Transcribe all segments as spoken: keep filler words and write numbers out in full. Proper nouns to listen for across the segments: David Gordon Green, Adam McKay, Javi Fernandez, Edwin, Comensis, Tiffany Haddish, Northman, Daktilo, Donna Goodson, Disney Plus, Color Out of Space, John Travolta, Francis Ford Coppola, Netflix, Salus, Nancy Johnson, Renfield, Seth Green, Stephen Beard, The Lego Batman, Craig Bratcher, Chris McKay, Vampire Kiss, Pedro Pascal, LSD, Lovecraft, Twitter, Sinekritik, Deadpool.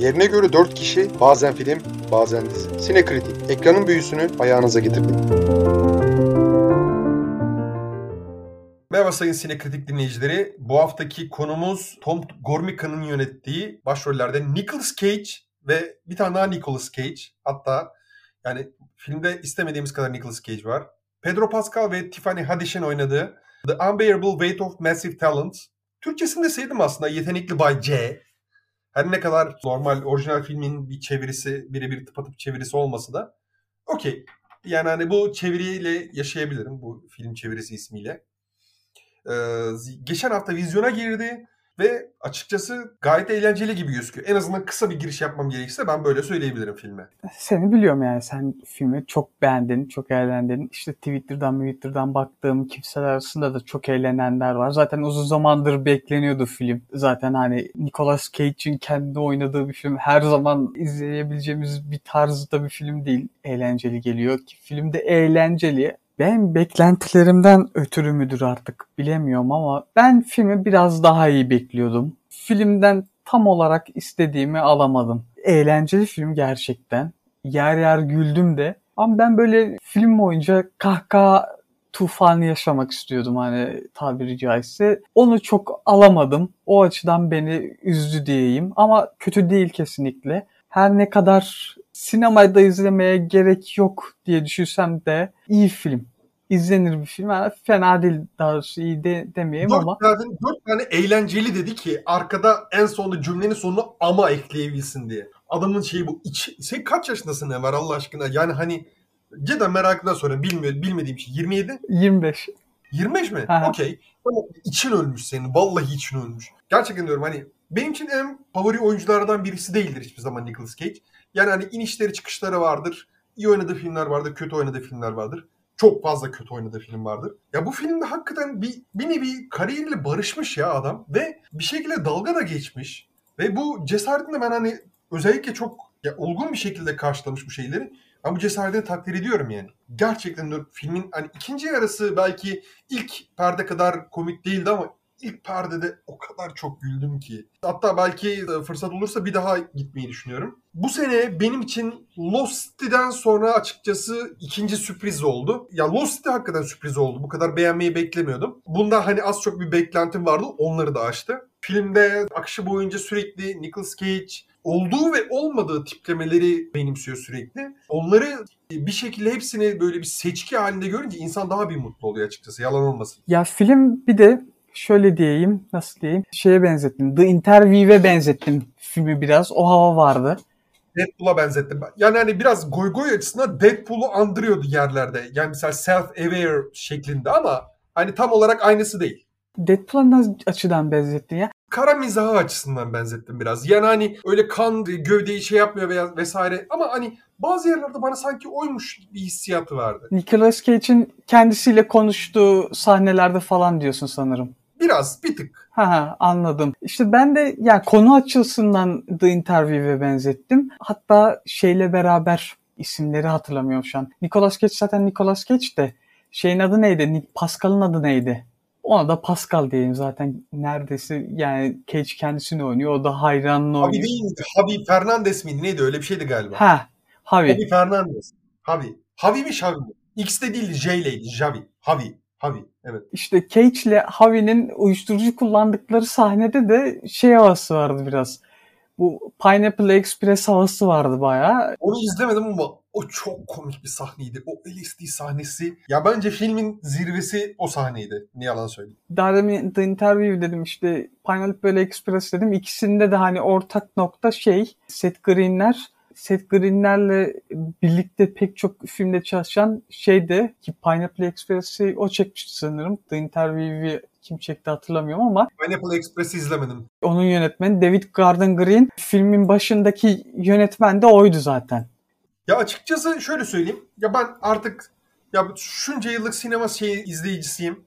Yerine göre dört kişi, bazen film, bazen dizi. Sinekritik, ekranın büyüsünü ayağınıza getirdik. Merhaba sayın Sinekritik dinleyicileri. Bu haftaki konumuz Tom Gormican'ın yönettiği başrollerde Nicolas Cage ve bir tane daha Nicolas Cage. Hatta yani filmde istemediğimiz kadar Nicolas Cage var. Pedro Pascal ve Tiffany Haddish'in oynadığı The Unbearable Weight of Massive Talents. Türkçesini de sevdim aslında. Yetenekli Bay C. Her ne kadar normal orijinal filmin bir çevirisi, birebir tıpatıp çevirisi olmasa da okey. Yani hani bu çeviriyle yaşayabilirim. Bu film çevirisi ismiyle. Ee, geçen hafta vizyona girdi ve açıkçası gayet eğlenceli gibi gözüküyor. En azından kısa bir giriş yapmam gerekirse ben böyle söyleyebilirim filme. Seni biliyorum yani. Sen filmi çok beğendin, çok eğlendin. İşte Twitter'dan, Twitter'dan baktığım kimseler arasında da çok eğlenenler var. Zaten uzun zamandır bekleniyordu film. Zaten hani Nicolas Cage'in kendi oynadığı bir film. Her zaman izleyebileceğimiz bir tarzda bir film değil. Eğlenceli geliyor ki film de eğlenceli. Ben beklentilerimden ötürü müdür artık bilemiyorum ama ben filmi biraz daha iyi bekliyordum. Filmden tam olarak istediğimi alamadım. Eğlenceli film gerçekten. Yer yer güldüm de. Ama ben böyle film boyunca kahkaha tufanı yaşamak istiyordum hani tabiri caizse. Onu çok alamadım. O açıdan beni üzdü diyeyim. Ama kötü değil kesinlikle. Her ne kadar sinemada izlemeye gerek yok diye düşünsem de iyi film. İzlenir bir film. Yani fena değil, daha iyi de demeyeyim dört ama. Zaten dört tane eğlenceli dedi ki arkada en sonunda cümlenin sonuna ama ekleyebilsin diye. Adamın şeyi bu. İç, sen kaç yaşındasın Emre Allah aşkına? Yani hani cidden merakla soruyorum. Bilmiyorum, bilmediğim şey. yirmi yedi? yirmi beş. yirmi beş mi? Okey. İçin ölmüş senin. Vallahi için ölmüş. Gerçekten diyorum hani benim için en favori oyunculardan birisi değildir hiçbir zaman Nicolas Cage. Yani hani inişleri çıkışları vardır. İyi oynadığı filmler vardır. Kötü oynadığı filmler vardır. Çok fazla kötü oynadığı film vardır. Ya bu filmde hakikaten bir, bir nevi kariyeriyle barışmış ya adam. Ve bir şekilde dalga da geçmiş. Ve bu cesaretini ben hani özellikle çok ya, olgun bir şekilde karşılamış bu şeyleri. Ben bu cesaretini takdir ediyorum yani. Gerçekten filmin hani ikinci yarısı belki ilk perde kadar komik değildi ama ilk perdede o kadar çok güldüm ki. Hatta belki fırsat olursa bir daha gitmeyi düşünüyorum. Bu sene benim için Lost City'den sonra açıkçası ikinci sürpriz oldu. Ya Lost City hakikaten sürpriz oldu. Bu kadar beğenmeyi beklemiyordum. Bunda hani az çok bir beklentim vardı. Onları da aştı. Filmde akışı boyunca sürekli Nicolas Cage olduğu ve olmadığı tiplemeleri benimsiyor sürekli. Onları bir şekilde hepsini böyle bir seçki halinde görünce insan daha bir mutlu oluyor açıkçası. Yalan olmasın. Ya film bir de şöyle diyeyim, nasıl diyeyim? Şeye benzettim. The Interview'e benzettim filmi biraz. O hava vardı. Deadpool'a benzettim. Yani hani biraz goy goy açısından Deadpool'u andırıyordu yerlerde. Yani mesela self-aware şeklinde ama hani tam olarak aynısı değil. Deadpool'a nasıl açıdan benzettin ya? Kara mizahı açısından benzettim biraz. Yani hani öyle kan gövdeyi şey yapmıyor veya vesaire ama hani bazı yerlerde bana sanki oymuş bir hissiyatı vardı. Nicolas Cage'in kendisiyle konuştuğu sahnelerde falan diyorsun sanırım. Biraz, bir tık. Ha, anladım. İşte ben de yani konu açısından The Interview'e benzettim. Hatta şeyle beraber isimleri hatırlamıyorum şu an. Nicolas Cage zaten Nicolas Cage de şeyin adı neydi? Pascal'ın adı neydi? Ona da Pascal diyeyim zaten neredeyse yani Cage kendisini oynuyor. O da hayranını oynuyor. Javi değil miydi? Javi Fernandez miydi? Neydi? Öyle bir şeydi galiba. Ha, Javi. Javi Fernandez. Javi. Javi'miş Javi mi? X de değildi. J ileydi. Javi. Javi. Javi. Evet. İşte Cage ile Javi'nin uyuşturucu kullandıkları sahnede de şey havası vardı biraz. Bu Pineapple Express havası vardı bayağı. Onu izlemedim ama o çok komik bir sahneydi. O L S D sahnesi. Ya bence filmin zirvesi o sahneydi. Ne yalan söyleyeyim. Daha demin The Interview dedim işte. Pineapple Express dedim. İkisinde de hani ortak nokta şey. Seth Green'ler. Seth Green'lerle birlikte pek çok filmde çalışan şeydi ki Pineapple Express'i o çekmişti sanırım. The Interview'i kim çekti hatırlamıyorum ama. Pineapple Express'i izlemedim. Onun yönetmeni David Gordon Green. Filmin başındaki yönetmen de oydu zaten. Ya açıkçası şöyle söyleyeyim. Ya ben artık ya şunca yıllık sinema şeyi izleyicisiyim.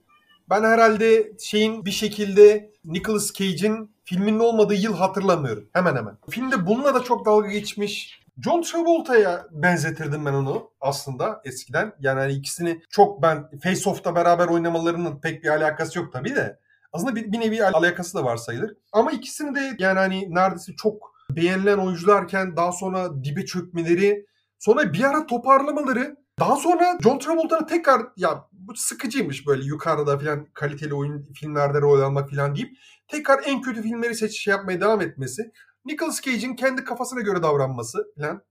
Ben herhalde şeyin bir şekilde Nicolas Cage'in filminin olmadığı yıl hatırlamıyorum. Hemen hemen. Filmde bununla da çok dalga geçmiş. John Travolta'ya benzetirdim ben onu aslında eskiden. Yani hani ikisini çok ben Face Off'ta beraber oynamalarının pek bir alakası yok tabii de. Aslında bir, bir nevi alakası da var sayılır. Ama ikisini de yani hani neredeyse çok beğenilen oyuncularken daha sonra dibe çökmeleri, sonra bir ara toparlamaları, daha sonra John Travolta'nın tekrar ya bu sıkıcıymış böyle yukarıda falan kaliteli oyun filmlerde rol almak falan deyip tekrar en kötü filmleri seçiş yapmaya devam etmesi, Nicolas Cage'in kendi kafasına göre davranması falan.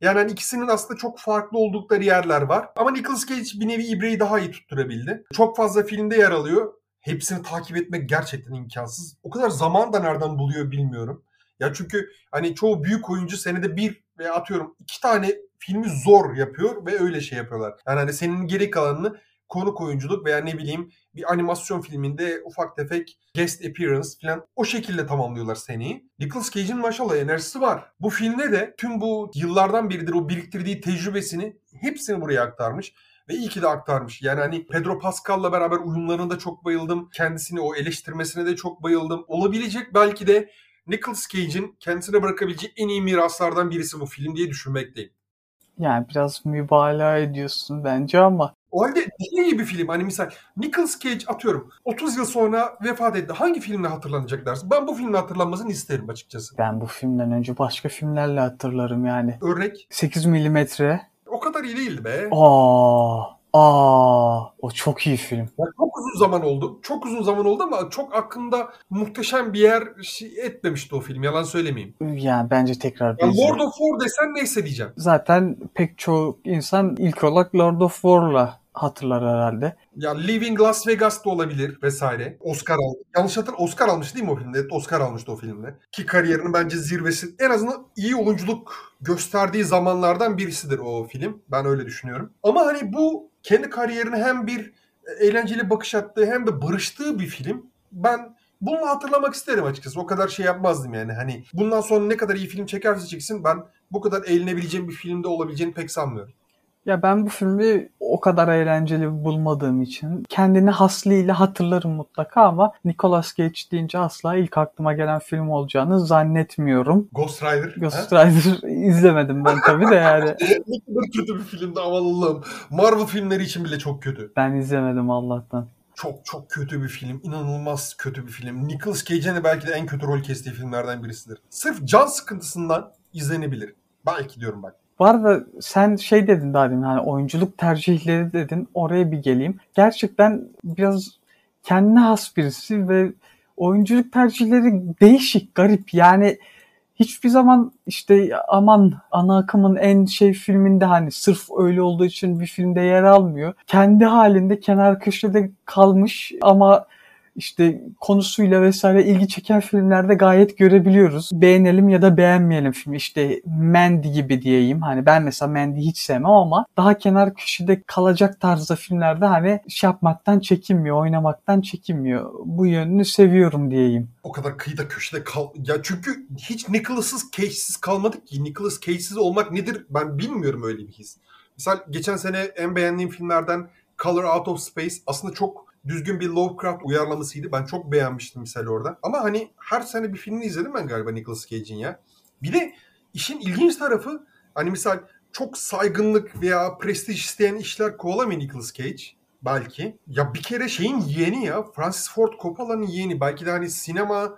Yani hani ikisinin aslında çok farklı oldukları yerler var. Ama Nicolas Cage bir nevi ibreyi daha iyi tutturabildi. Çok fazla filmde yer alıyor. Hepsini takip etmek gerçekten imkansız. O kadar zaman da nereden buluyor bilmiyorum. Ya çünkü hani çoğu büyük oyuncu senede bir veya atıyorum iki tane filmi zor yapıyor ve öyle şey yapıyorlar. Yani hani senin geri kalanını konuk oyunculuk veya ne bileyim bir animasyon filminde ufak tefek guest appearance falan o şekilde tamamlıyorlar seneyi. Nicolas Cage'in maşallah enerjisi var. Bu filmde de tüm bu yıllardan biridir o biriktirdiği tecrübesini hepsini buraya aktarmış. Ve iyi ki de aktarmış. Yani hani Pedro Pascal'la beraber uyumlarına da çok bayıldım. Kendisini o eleştirmesine de çok bayıldım. Olabilecek belki de Nicolas Cage'in kendisine bırakabileceği en iyi miraslardan birisi bu film diye düşünmekteyim. Yani biraz mübalağa ediyorsun bence ama. O halde iyi bir film. Hani misal Nicolas Cage atıyorum otuz yıl sonra vefat etti. Hangi filmle hatırlanacak dersin? Ben bu filmle hatırlanmasını isterim açıkçası. Ben bu filmden önce başka filmlerle hatırlarım yani. Örnek? sekiz milimetre. O kadar iyi değildi be. Aa, aa, o çok iyi film. Ya çok uzun zaman oldu. Çok uzun zaman oldu ama çok aklımda muhteşem bir yer etmemişti o film. Yalan söylemeyeyim. Yani bence tekrar bir izleyelim. Lord of War desen neyse diyeceğim. Zaten pek çoğu insan ilk olarak Lord of War'la hatırlar herhalde. Ya Leaving Las Vegas da olabilir vesaire. Oscar aldı. Yanlış hatır Oscar almış değil mi o filmde? Evet, Oscar almıştı o filmde. Ki kariyerinin bence zirvesi. En azından iyi oyunculuk gösterdiği zamanlardan birisidir o film. Ben öyle düşünüyorum. Ama hani bu kendi kariyerine hem bir eğlenceli bakış attığı hem de barıştığı bir film. Ben bunu hatırlamak isterim açıkçası. O kadar şey yapmazdım yani. Hani bundan sonra ne kadar iyi film çekerse çeksin ben bu kadar eğlenebileceğim bir filmde olabileceğini pek sanmıyorum. Ya ben bu filmi o kadar eğlenceli bulmadığım için kendini haslıyla hatırlarım mutlaka ama Nicolas Cage deyince asla ilk aklıma gelen film olacağını zannetmiyorum. Ghost Rider. Ghost ha? Rider izlemedim ben tabii de yani. Ne kadar kötü bir filmdi aman Allah'ım. Marvel filmleri için bile çok kötü. Ben izlemedim Allah'tan. Çok çok kötü bir film. İnanılmaz kötü bir film. Nicolas Cage'in de belki de en kötü rol kestiği filmlerden birisidir. Sırf can sıkıntısından izlenebilir. Belki diyorum bak. Bu arada sen şey dedin daha demin hani oyunculuk tercihleri dedin oraya bir geleyim. Gerçekten biraz kendine has birisi ve oyunculuk tercihleri değişik, garip. Yani hiçbir zaman işte aman ana akımın en şey filminde hani sırf öyle olduğu için bir filmde yer almıyor. Kendi halinde kenar köşede kalmış ama işte konusuyla vesaire ilgi çeken filmlerde gayet görebiliyoruz. Beğenelim ya da beğenmeyelim film. İşte Mandy gibi diyeyim. Hani ben mesela Mandy'yi hiç sevmem ama daha kenar köşede kalacak tarzda filmlerde hani şey yapmaktan çekinmiyor, oynamaktan çekinmiyor. Bu yönünü seviyorum diyeyim. O kadar kıyıda köşede kal... Ya çünkü hiç Nicolas'ız, Cage'siz kalmadık ki. Nicolas Cage'siz olmak nedir? Ben bilmiyorum öyle bir his. Mesela geçen sene en beğendiğim filmlerden Color Out of Space aslında çok düzgün bir Lovecraft uyarlamasıydı. Ben çok beğenmiştim misal orada. Ama hani her sene bir filmini izledim ben galiba Nicolas Cage'in ya. Bir de işin ilginç tarafı hani misal çok saygınlık veya prestij isteyen işler kovalamıyor Nicolas Cage. Belki. Ya bir kere şeyin yeğeni ya. Francis Ford Coppola'nın yeğeni. Belki de hani sinema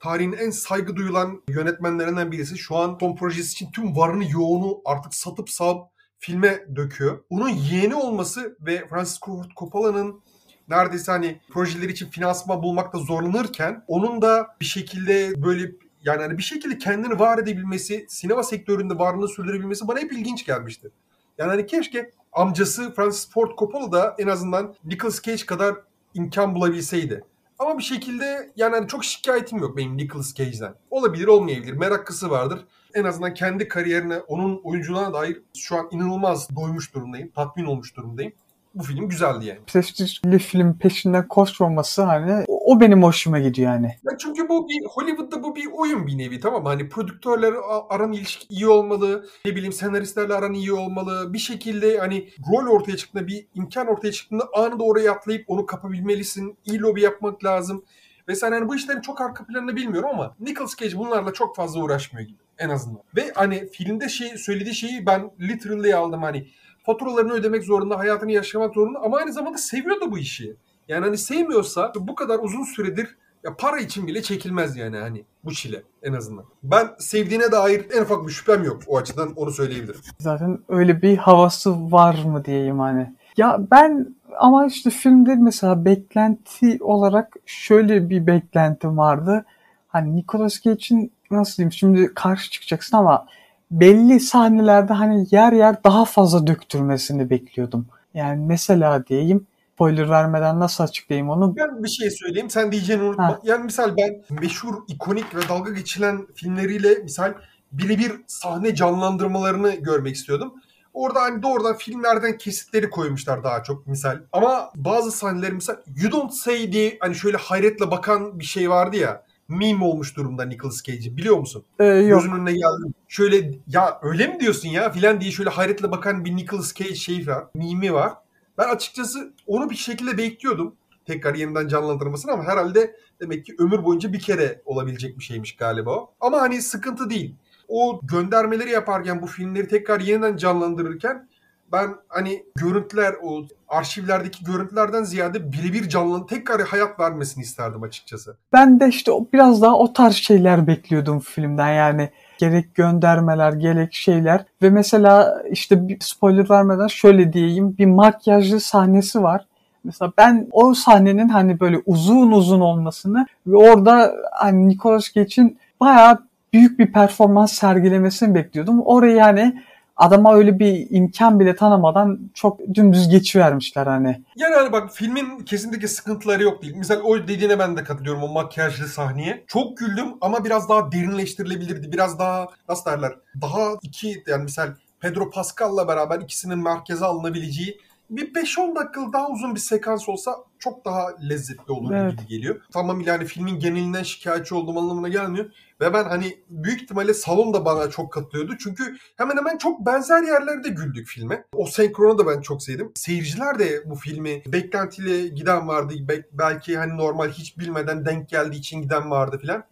tarihinin en saygı duyulan yönetmenlerinden birisi. Şu an son projesi için tüm varını yoğunu artık satıp salıp filme döküyor. Onun yeğeni olması ve Francis Ford Coppola'nın neredeyse hani projeler için finansman bulmakta zorlanırken onun da bir şekilde böyle yani hani bir şekilde kendini var edebilmesi, sinema sektöründe varlığını sürdürebilmesi bana hep ilginç gelmişti. Yani hani keşke amcası Francis Ford Coppola da en azından Nicolas Cage kadar imkan bulabilseydi. Ama bir şekilde yani hani çok şikayetim yok benim Nicolas Cage'den. Olabilir olmayabilir. Meraklısı vardır. En azından kendi kariyerine, onun oyunculuğuna dair şu an inanılmaz doymuş durumdayım. Tatmin olmuş durumdayım. Bu film güzeldi yani. Prestijli film peşinden koşmaması hani o benim hoşuma gidiyor yani. Ya çünkü bu bir Hollywood'da bu bir oyun bir nevi tamam mı? Hani prodüktörler aran ilişki iyi olmalı. Ne bileyim senaristlerle aran iyi olmalı. Bir şekilde hani rol ortaya çıktığında bir imkan ortaya çıktığında anında oraya atlayıp onu kapabilmelisin. İyi lobi yapmak lazım. Vesaire hani bu işlerin çok arka planını bilmiyorum ama Nicolas Cage bunlarla çok fazla uğraşmıyor gibi en azından. Ve hani filmde şey söylediği şeyi ben literally aldım hani. Faturalarını ödemek zorunda, hayatını yaşamak zorunda ama aynı zamanda seviyor da bu işi. Yani hani sevmiyorsa bu kadar uzun süredir Ya para için bile çekilmez yani hani bu çile en azından. Ben sevdiğine dair en ufak bir şüphem yok o açıdan, onu söyleyebilirim. Zaten öyle bir havası var mı diyeyim hani. Ya ben ama işte filmde mesela beklenti olarak şöyle bir beklentim vardı. Hani Nicolas Cage'in nasıl diyeyim şimdi karşı çıkacaksın ama belli sahnelerde hani yer yer daha fazla döktürmesini bekliyordum. Yani mesela diyeyim, spoiler vermeden nasıl açıklayayım onu? Ben bir şey söyleyeyim, sen diyeceğini unutma. Ha. Yani misal ben meşhur, ikonik ve dalga geçilen filmleriyle misal birebir sahne canlandırmalarını görmek istiyordum. Orada hani doğrudan filmlerden kesitleri koymuşlar daha çok misal. Ama bazı sahneler misal "You don't say" diye hani şöyle hayretle bakan bir şey vardı ya. Meme olmuş durumda Nicolas Cage'i, biliyor musun? Ee, yok. Gözünün önüne geldi. Şöyle "ya öyle mi diyorsun ya" filan diye şöyle hayretle bakan bir Nicolas Cage şeyi var. Mimi var. Ben açıkçası onu bir şekilde bekliyordum. Tekrar yeniden canlandırmasını ama herhalde demek ki ömür boyunca bir kere olabilecek bir şeymiş galiba o. Ama hani sıkıntı değil. O göndermeleri yaparken bu filmleri tekrar yeniden canlandırırken ben hani görüntüler, o arşivlerdeki görüntülerden ziyade birebir canlı tekrar hayat vermesini isterdim açıkçası. Ben de işte biraz daha o tarz şeyler bekliyordum filmden yani. Gerek göndermeler, gerek şeyler ve mesela işte bir spoiler vermeden şöyle diyeyim, bir makyajlı sahnesi var. Mesela ben o sahnenin hani böyle uzun uzun olmasını ve orada hani Nicolas Cage'in bayağı büyük bir performans sergilemesini bekliyordum. Orayı hani adama öyle bir imkan bile tanımadan çok dümdüz geçivermişler hani. Yani hani bak filmin kesinlikle sıkıntıları yok değil. Mesela o dediğine ben de katılıyorum, o makyajlı sahneye. Çok güldüm ama biraz daha derinleştirilebilirdi. Biraz daha nasıl derler? Daha iki yani mesela Pedro Pascal'la beraber ikisinin merkeze alınabileceği bir beş on dakikalık daha uzun bir sekans olsa çok daha lezzetli olur evet. gibi geliyor. Tamamıyla hani filmin genelinden şikayetçi olduğum anlamına gelmiyor. Ve ben hani büyük ihtimalle salon da bana çok katılıyordu. Çünkü hemen hemen çok benzer yerlerde güldük filme. O senkronu da ben çok sevdim. Seyirciler de bu filmi beklentiyle giden vardı. Be- belki hani normal hiç bilmeden denk geldiği için giden vardı filan.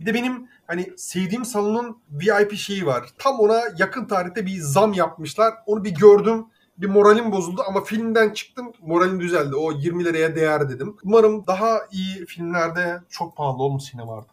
Bir de benim hani sevdiğim salonun V I P şeyi var. Tam ona yakın tarihte bir zam yapmışlar. Onu bir gördüm. Bir moralim bozuldu ama filmden çıktım, moralim düzeldi. O yirmi liraya değer dedim. Umarım daha iyi filmlerde, çok pahalı oğlum sinema artık.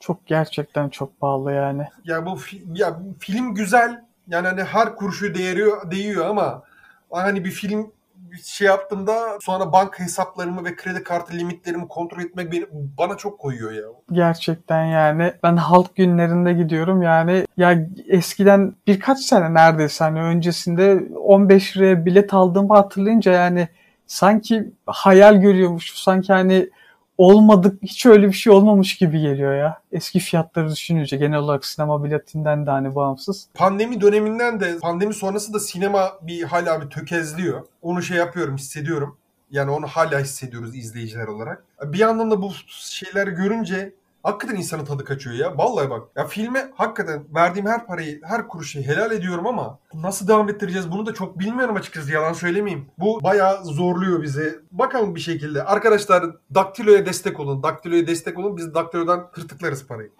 Çok gerçekten çok pahalı yani. Ya bu ya film güzel. Yani hani her kuruşu değeriyor, değiyor ama hani bir film şey yaptığımda sonra banka hesaplarımı ve kredi kartı limitlerimi kontrol etmek beni, bana çok koyuyor ya. Gerçekten yani ben halk günlerinde gidiyorum yani ya eskiden birkaç sene neredeyse hani öncesinde on beş liraya bilet aldığımı hatırlayınca yani sanki hayal görüyormuş, sanki hani olmadık, hiç öyle bir şey olmamış gibi geliyor ya. Eski fiyatları düşününce genel olarak sinema biletinden de hani bağımsız. Pandemi döneminden de, pandemi sonrası da sinema bir hala bir tökezliyor. Onu şey yapıyorum, hissediyorum. Yani onu hala hissediyoruz izleyiciler olarak. Bir yandan da bu şeyleri görünce hakikaten insanın tadı kaçıyor ya. Vallahi bak ya filme hakikaten verdiğim her parayı, her kuruşu helal ediyorum ama nasıl devam ettireceğiz bunu da çok bilmiyorum açıkçası, yalan söylemeyeyim. Bu bayağı zorluyor bizi. Bakalım bir şekilde. Arkadaşlar Daktilo'ya destek olun. Daktilo'ya destek olun. Biz Daktilo'dan tırtıklarız parayı.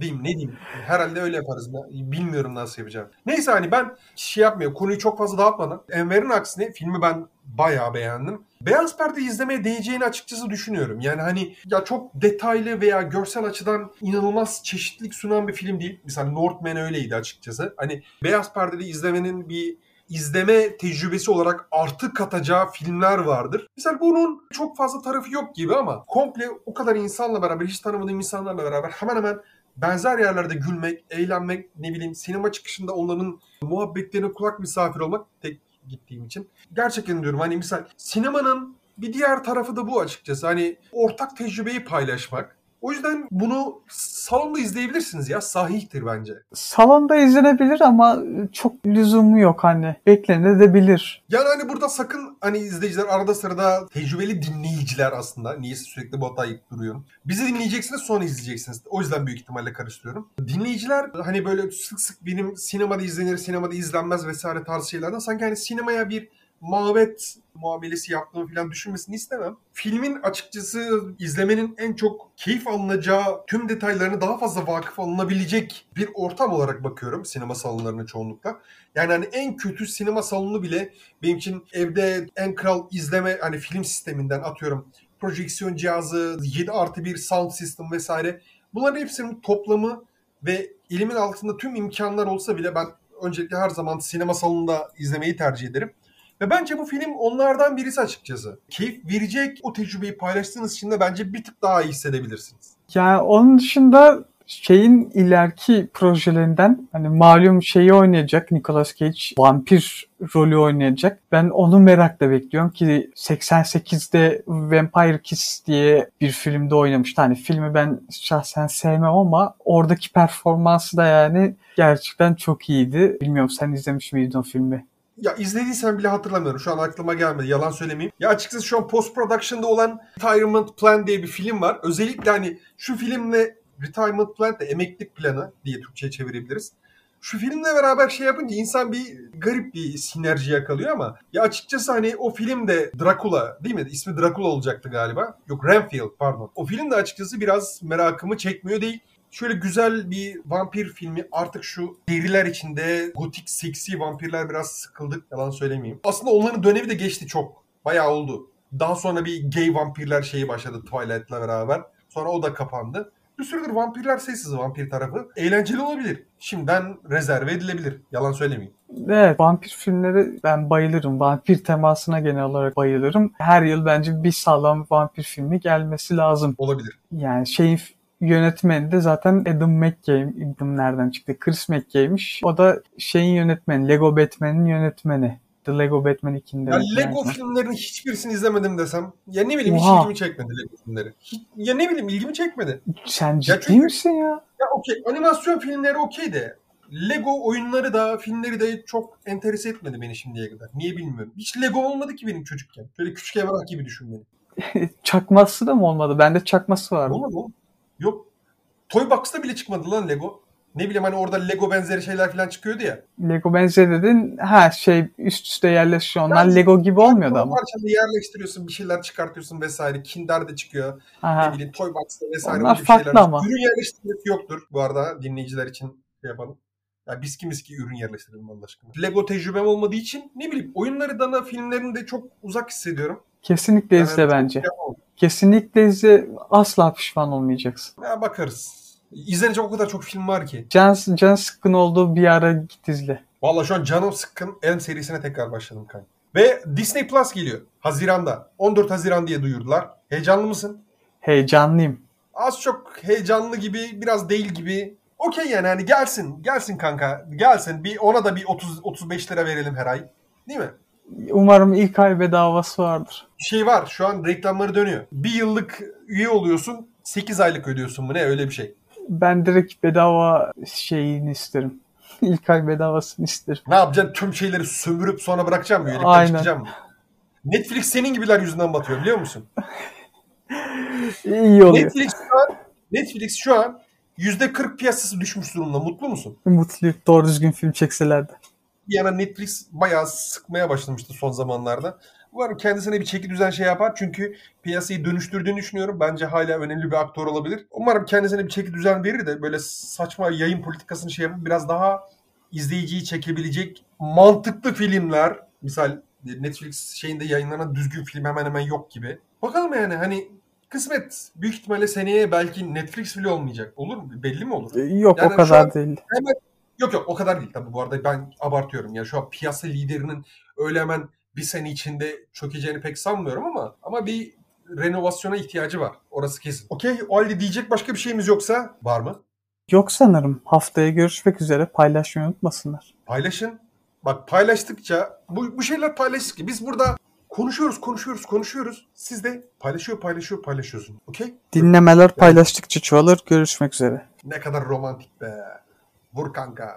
Diyeyim, ne diyeyim? Herhalde öyle yaparız. Bilmiyorum nasıl yapacağım. Neyse hani ben şey yapmıyorum. Konuyu çok fazla dağıtmadan. Enver'in aksine filmi ben bayağı beğendim. Beyaz perde izlemeye değeceğini açıkçası düşünüyorum. Yani hani ya çok detaylı veya görsel açıdan inanılmaz çeşitlilik sunan bir film değil. Mesela Northman öyleydi açıkçası. Hani beyaz perdede izlemenin bir izleme tecrübesi olarak artı katacağı filmler vardır. Mesela bunun çok fazla tarafı yok gibi ama komple o kadar insanla beraber, hiç tanımadığım insanlarla beraber hemen hemen benzer yerlerde gülmek, eğlenmek, ne bileyim sinema çıkışında onların muhabbetlerine kulak misafir olmak, tek gittiğim için. Gerçekten diyorum hani misal sinemanın bir diğer tarafı da bu açıkçası. Hani ortak tecrübeyi paylaşmak. O yüzden bunu salonda izleyebilirsiniz ya. Sahihtir bence. Salonda izlenebilir ama çok lüzumu yok hani. Beklenebilir. Yani hani burada sakın hani izleyiciler, arada sırada tecrübeli dinleyiciler aslında. Niyeyse sürekli bu hatayı duruyorum. Bizi dinleyeceksiniz sonra izleyeceksiniz. O yüzden büyük ihtimalle karıştırıyorum. Dinleyiciler hani böyle sık sık benim sinemada izlenir, sinemada izlenmez vesaire tarzı şeylerden sanki hani sinemaya bir mabet muamelesi yaptığımı falan düşünmesini istemem. Filmin açıkçası izlemenin en çok keyif alınacağı, tüm detaylarını daha fazla vakıf alınabilecek bir ortam olarak bakıyorum sinema salonlarına çoğunlukla. Yani hani en kötü sinema salonu bile benim için evde en kral izleme hani film sisteminden atıyorum projeksiyon cihazı, yedi artı bir sound system vesaire. Bunların hepsinin toplamı ve elimin altında tüm imkanlar olsa bile ben öncelikle her zaman sinema salonunda izlemeyi tercih ederim. Ve bence bu film onlardan birisi açıkçası. Keyif verecek, o tecrübeyi paylaştığınız için de bence bir tık daha iyi hissedebilirsiniz. Yani onun dışında şeyin ileriki projelerinden hani malum şeyi oynayacak Nicolas Cage, vampir rolü oynayacak. Ben onu merakla bekliyorum ki seksen sekizde Vampire Kiss diye bir filmde oynamıştı. Hani filmi ben şahsen sevmem ama oradaki performansı da yani gerçekten çok iyiydi. Bilmiyorum, sen izlemiş miydin o filmi? Ya izlediysen bile hatırlamıyorum. Şu an aklıma gelmedi. Yalan söylemeyeyim. Ya açıkçası şu an post production'da olan Retirement Plan diye bir film var. Özellikle hani şu filmle Retirement Plan da emeklilik planı diye Türkçe'ye çevirebiliriz. Şu filmle beraber şey yapınca insan bir garip bir sinerji yakalıyor ama ya açıkçası hani o film de Dracula değil mi? İsmi Dracula olacaktı galiba. Yok, Renfield pardon. O film de açıkçası biraz merakımı çekmiyor değil. Şöyle güzel bir vampir filmi, artık şu deriler içinde gotik seksi vampirler biraz sıkıldık, yalan söylemeyeyim. Aslında onların dönemi de geçti çok. Bayağı oldu. Daha sonra bir gay vampirler şeyi başladı Twilight'la beraber. Sonra o da kapandı. Bir süredir vampirler sessiz, vampir tarafı. Eğlenceli olabilir. Şimdiden rezerve edilebilir. Yalan söylemeyeyim. Evet, vampir filmleri ben bayılırım. Vampir temasına genel olarak bayılırım. Her yıl bence bir sağlam vampir filmi gelmesi lazım. Olabilir. Yani şeyin yönetmeni de zaten Adam McKay, Adam nereden çıktı? Chris McKay'miş. O da şeyin yönetmeni, Lego Batman'in yönetmeni. The Lego Batman iki'nin de. Ya Lego filmlerinin hiçbirisini izlemedim desem. Ya ne bileyim, oha, hiç ilgimi çekmedi Lego filmleri. Hiç, ya ne bileyim ilgimi çekmedi. Sen ciddi ya çünkü, misin ya? Ya okey, animasyon filmleri okey de Lego oyunları da filmleri de çok enterese etmedi beni şimdiye kadar. Niye bilmiyorum. Hiç Lego olmadı ki benim çocukken. Böyle küçük evrak gibi düşün beni. Çakması da mı olmadı? Bende çakması vardı. Olmadı oğlum. Yok. Toybox'ta bile çıkmadı lan Lego. Ne bileyim hani orada Lego benzeri şeyler falan çıkıyordu ya. Lego benzeri dedin. Ha şey üst üste yerleşiyor. Onlar yani, Lego gibi olmuyordu ama. Parçalı yerleştiriyorsun, bir şeyler çıkartıyorsun vesaire. Kinder de çıkıyor. Aha. Ne bileyim Toybox'ta vesaire. Onlar farklı ama. Ürün yerleştirmesi yoktur. Bu arada dinleyiciler için şey yapalım. Ya biski miski ürün yerleştirelim Allah aşkına. Lego tecrübem olmadığı için ne bileyim oyunları da filmlerini de çok uzak hissediyorum. Kesinlikle yani, izle bence. Yapalım. Kesinlikle izle. Asla pişman olmayacaksın. Ya bakarız. İzlenecek o kadar çok film var ki. Can, can sıkkın olduğu bir ara git izle. Valla şu an canım sıkkın. Elm serisine tekrar başladım kanka. Ve Disney Plus geliyor. Haziran'da. on dört Haziran diye duyurdular. Heyecanlı mısın? Heyecanlıyım. Az çok heyecanlı gibi, biraz değil gibi. Okey yani hani gelsin. Gelsin kanka. Gelsin. Bir ona da bir otuz otuz beş lira verelim her ay. Değil mi? Umarım ilk ay bedavası vardır. Şey var, şu an reklamları dönüyor. Bir yıllık üye oluyorsun, sekiz aylık ödüyorsun, bu ne öyle bir şey. Ben direkt bedava şeyini isterim. İlk ay bedavasını isterim. Ne yapacaksın? Tüm şeyleri sömürüp sonra bırakacağım mı? Üyelikten aynen. Çıkacağım mı? Netflix senin gibiler yüzünden batıyor biliyor musun? İyi oluyor. Netflix şu an, Netflix şu an yüzde kırk piyasası düşmüş durumda. Mutlu musun? Mutluyum. Doğru düzgün film çekselerdi. Bir yana Netflix bayağı sıkmaya başlamıştı son zamanlarda. Umarım kendisine bir çeki düzen şey yapar. Çünkü piyasayı dönüştürdüğünü düşünüyorum. Bence hala önemli bir aktör olabilir. Umarım kendisine bir çeki düzen verir de böyle saçma yayın politikasını şey yapıp biraz daha izleyiciyi çekebilecek mantıklı filmler. Misal Netflix şeyinde yayınlanan düzgün film hemen hemen yok gibi. Bakalım yani hani kısmet. Büyük ihtimalle seneye belki Netflix bile olmayacak. Olur mu? Belli mi olur? Yok yani o kadar değil. Hemen Yok yok o kadar değil tabii, bu arada ben abartıyorum. Yani şu an piyasa liderinin öyle hemen bir sene içinde çökeceğini pek sanmıyorum ama ama bir renovasyona ihtiyacı var. Orası kesin. Okey, o halde diyecek başka bir şeyimiz yoksa var mı? Yok sanırım. Haftaya görüşmek üzere. Paylaşmayı unutmasınlar. Paylaşın. Bak paylaştıkça bu, bu şeyler paylaştıkça biz burada konuşuyoruz konuşuyoruz konuşuyoruz. Siz de paylaşıyor paylaşıyor paylaşıyorsunuz. Okey? Dinlemeler yani, paylaştıkça çoğalır. Görüşmek üzere. Ne kadar romantik be. Vur kanka.